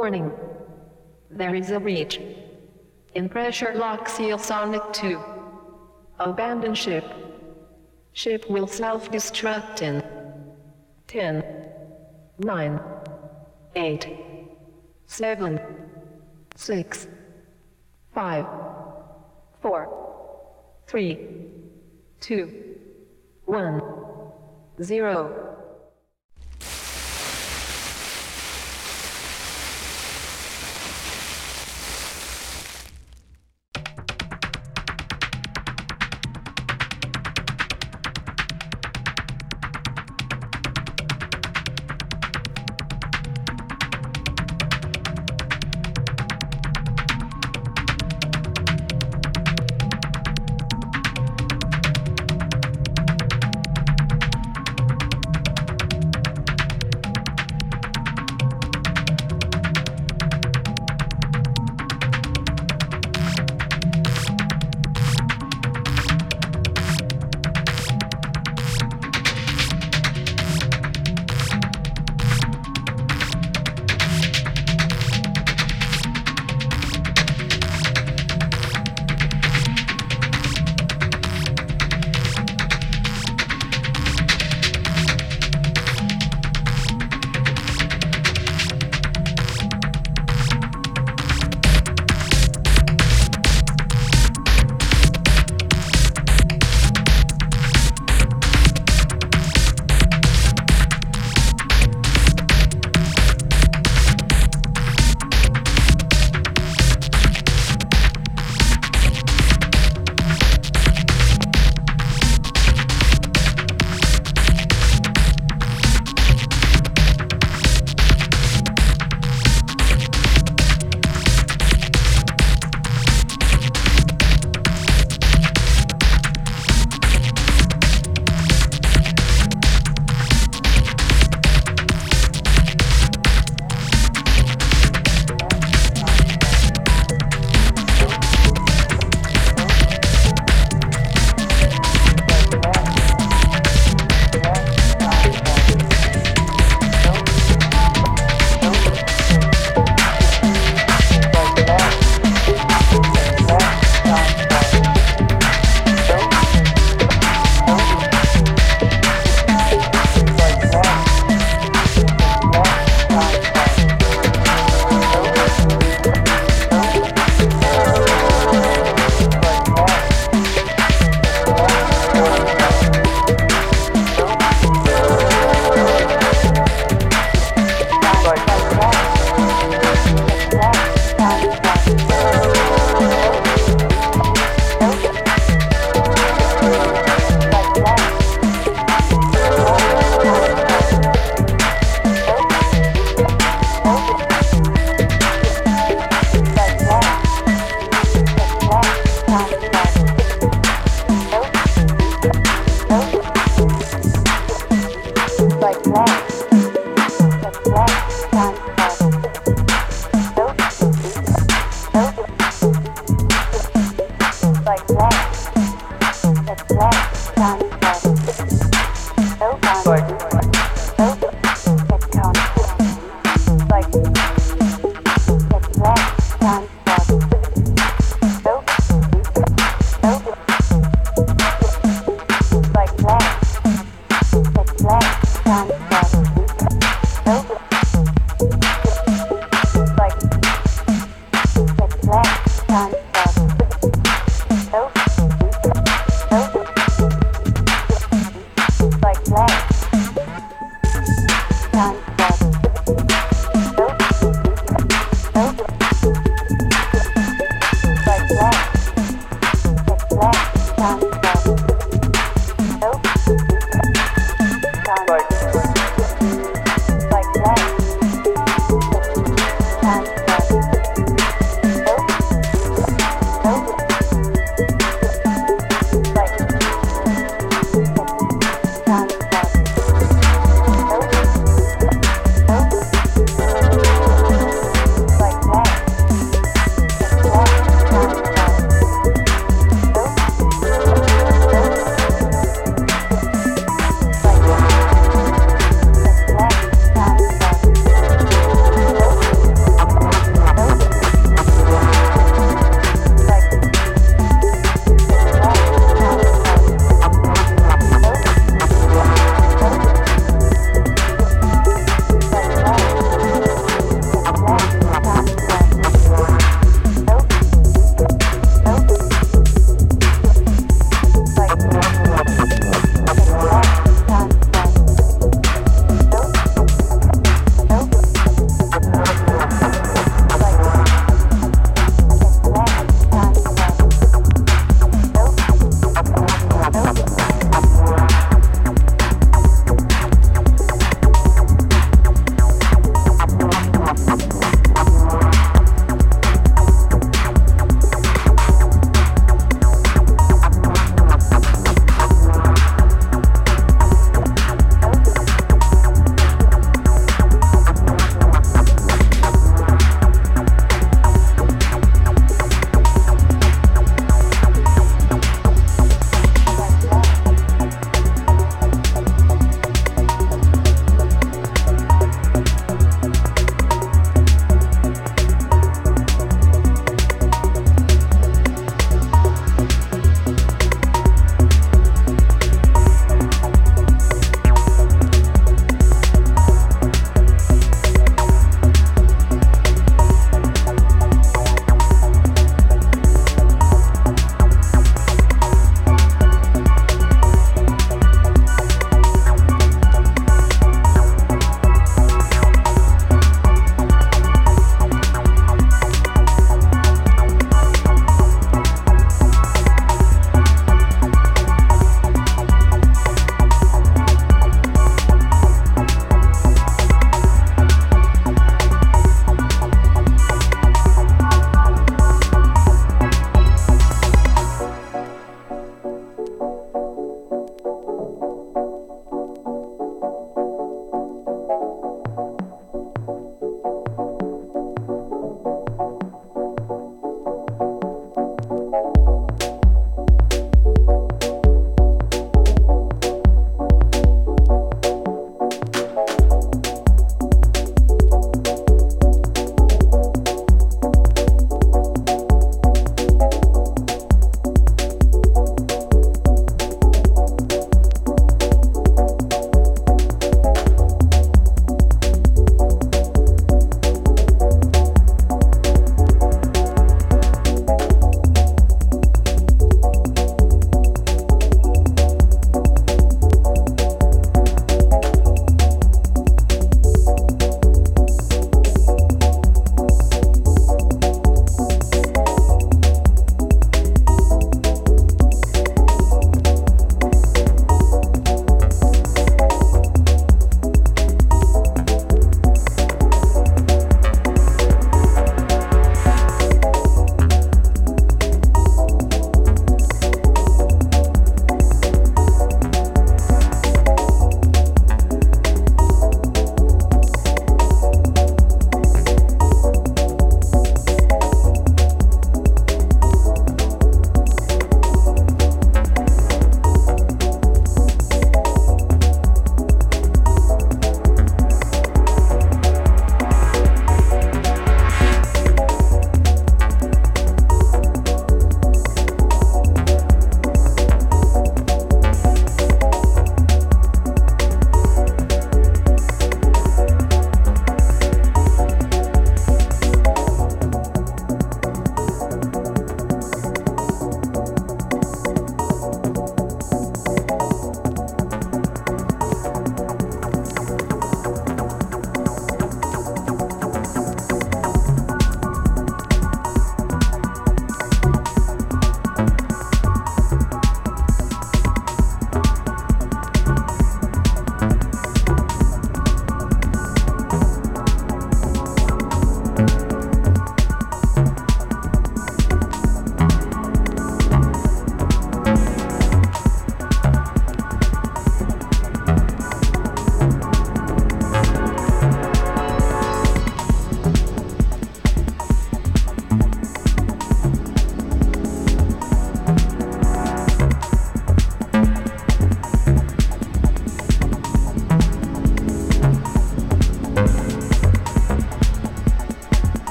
Warning. There is a breach. In pressure lock seal Sonic 2. Abandon ship. Ship will self-destruct in 10, 9, 8, 7, 6, 5, 4, 3, 2, 1, 0.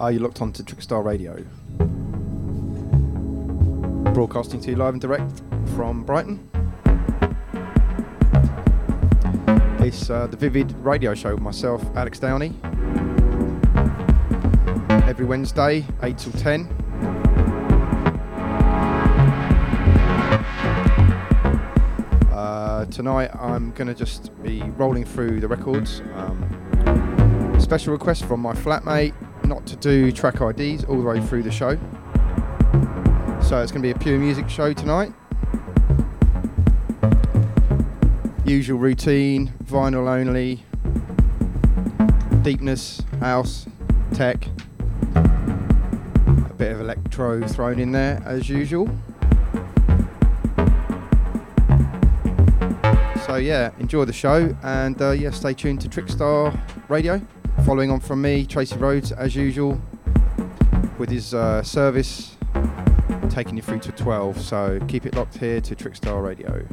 You locked on to Trickstar Radio. Broadcasting to you live and direct from Brighton. It's the Vivid Radio Show with myself, Alex Downey. Every Wednesday, 8 till 10. Tonight I'm going to just be rolling through the records. Special request from my flatmate not to do track IDs all the way through the show. So it's going to be a pure music show tonight. Usual routine, vinyl only, deepness, house, tech, a bit of electro thrown in there as usual. So yeah, enjoy the show, and yeah, stay tuned to Trickstar Radio. Following on from me, Tracy Rhodes, as usual, with his service, taking you through to 12. So keep it locked here to Trickstar Radio.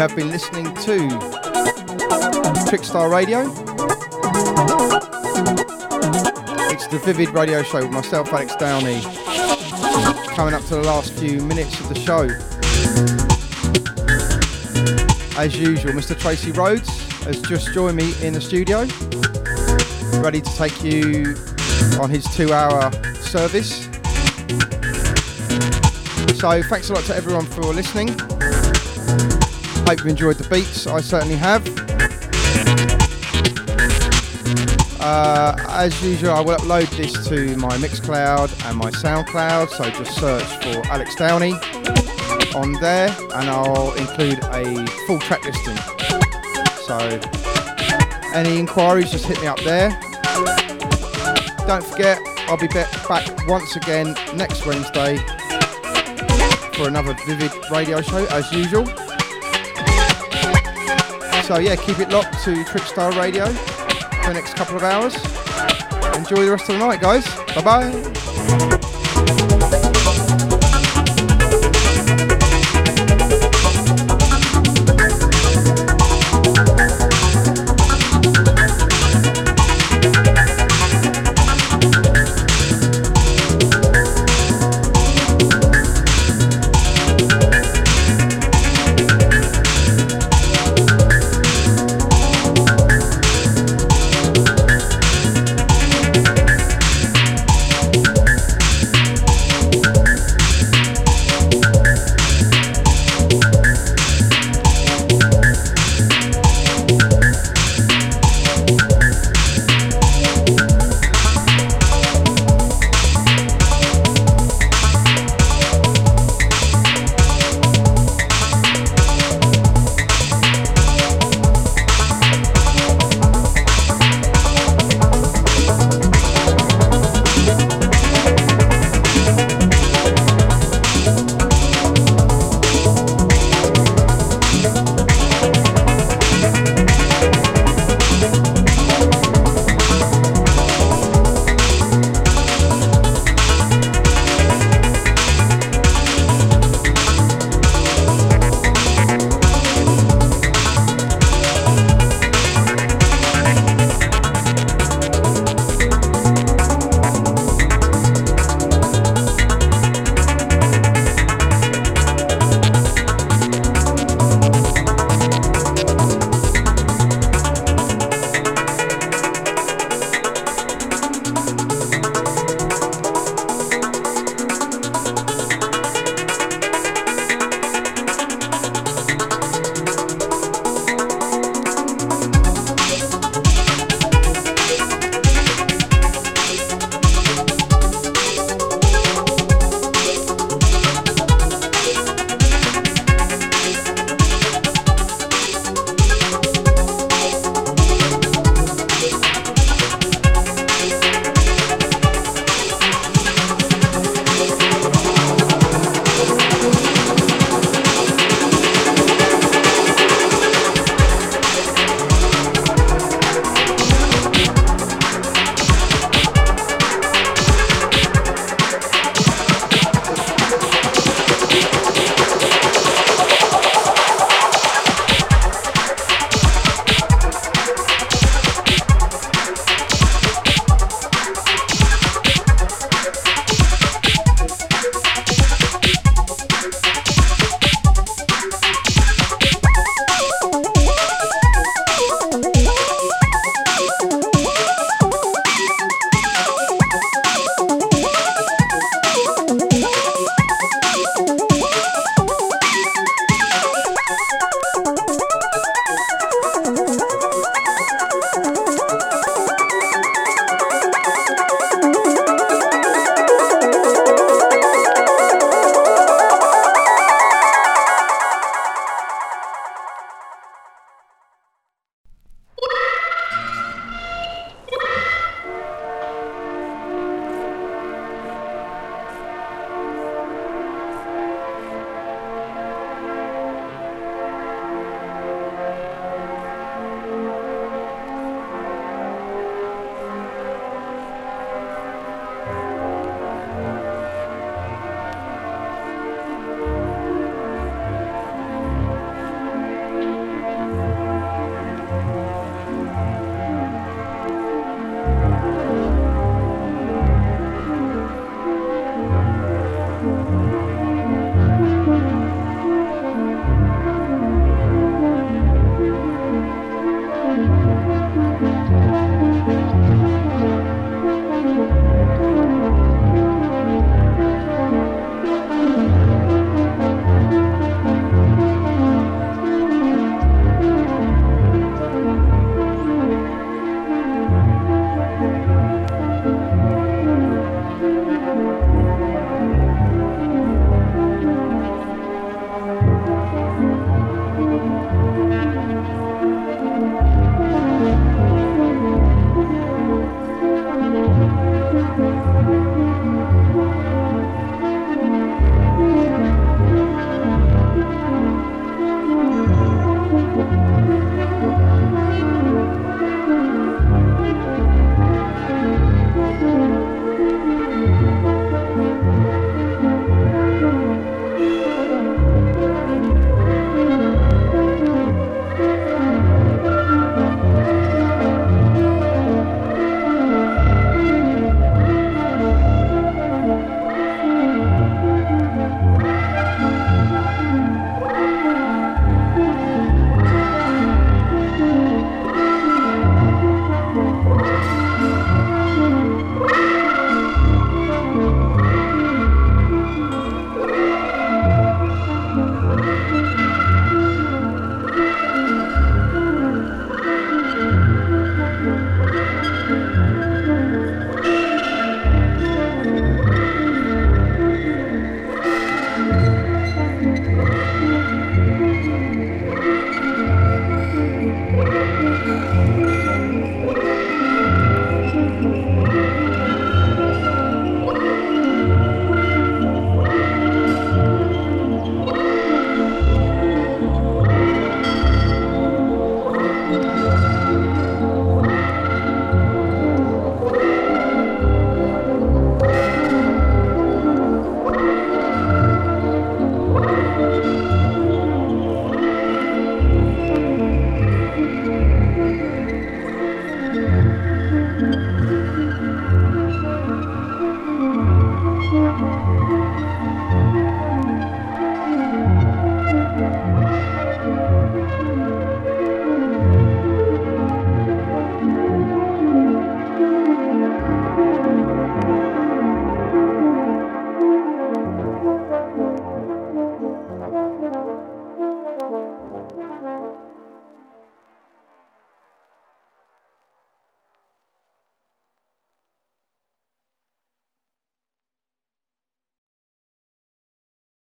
have been listening to Trickstar Radio. It's the Vivid Radio Show with myself, Alex Downey. Coming up to the last few minutes of the show. As usual, Mr. Tracy Rhodes has just joined me in the studio, ready to take you on his 2-hour service. So thanks a lot to everyone for listening. Hope you enjoyed the beats. I certainly have. As usual, I will upload this to my Mixcloud and my Soundcloud. So just search for Alex Downey on there, and I'll include a full track listing. So any inquiries, just hit me up there. Don't forget, I'll be back once again next Wednesday for another Vivid Radio Show as usual. So yeah, keep it locked to Trickstar Radio for the next couple of hours. Enjoy the rest of the night, guys. Bye bye.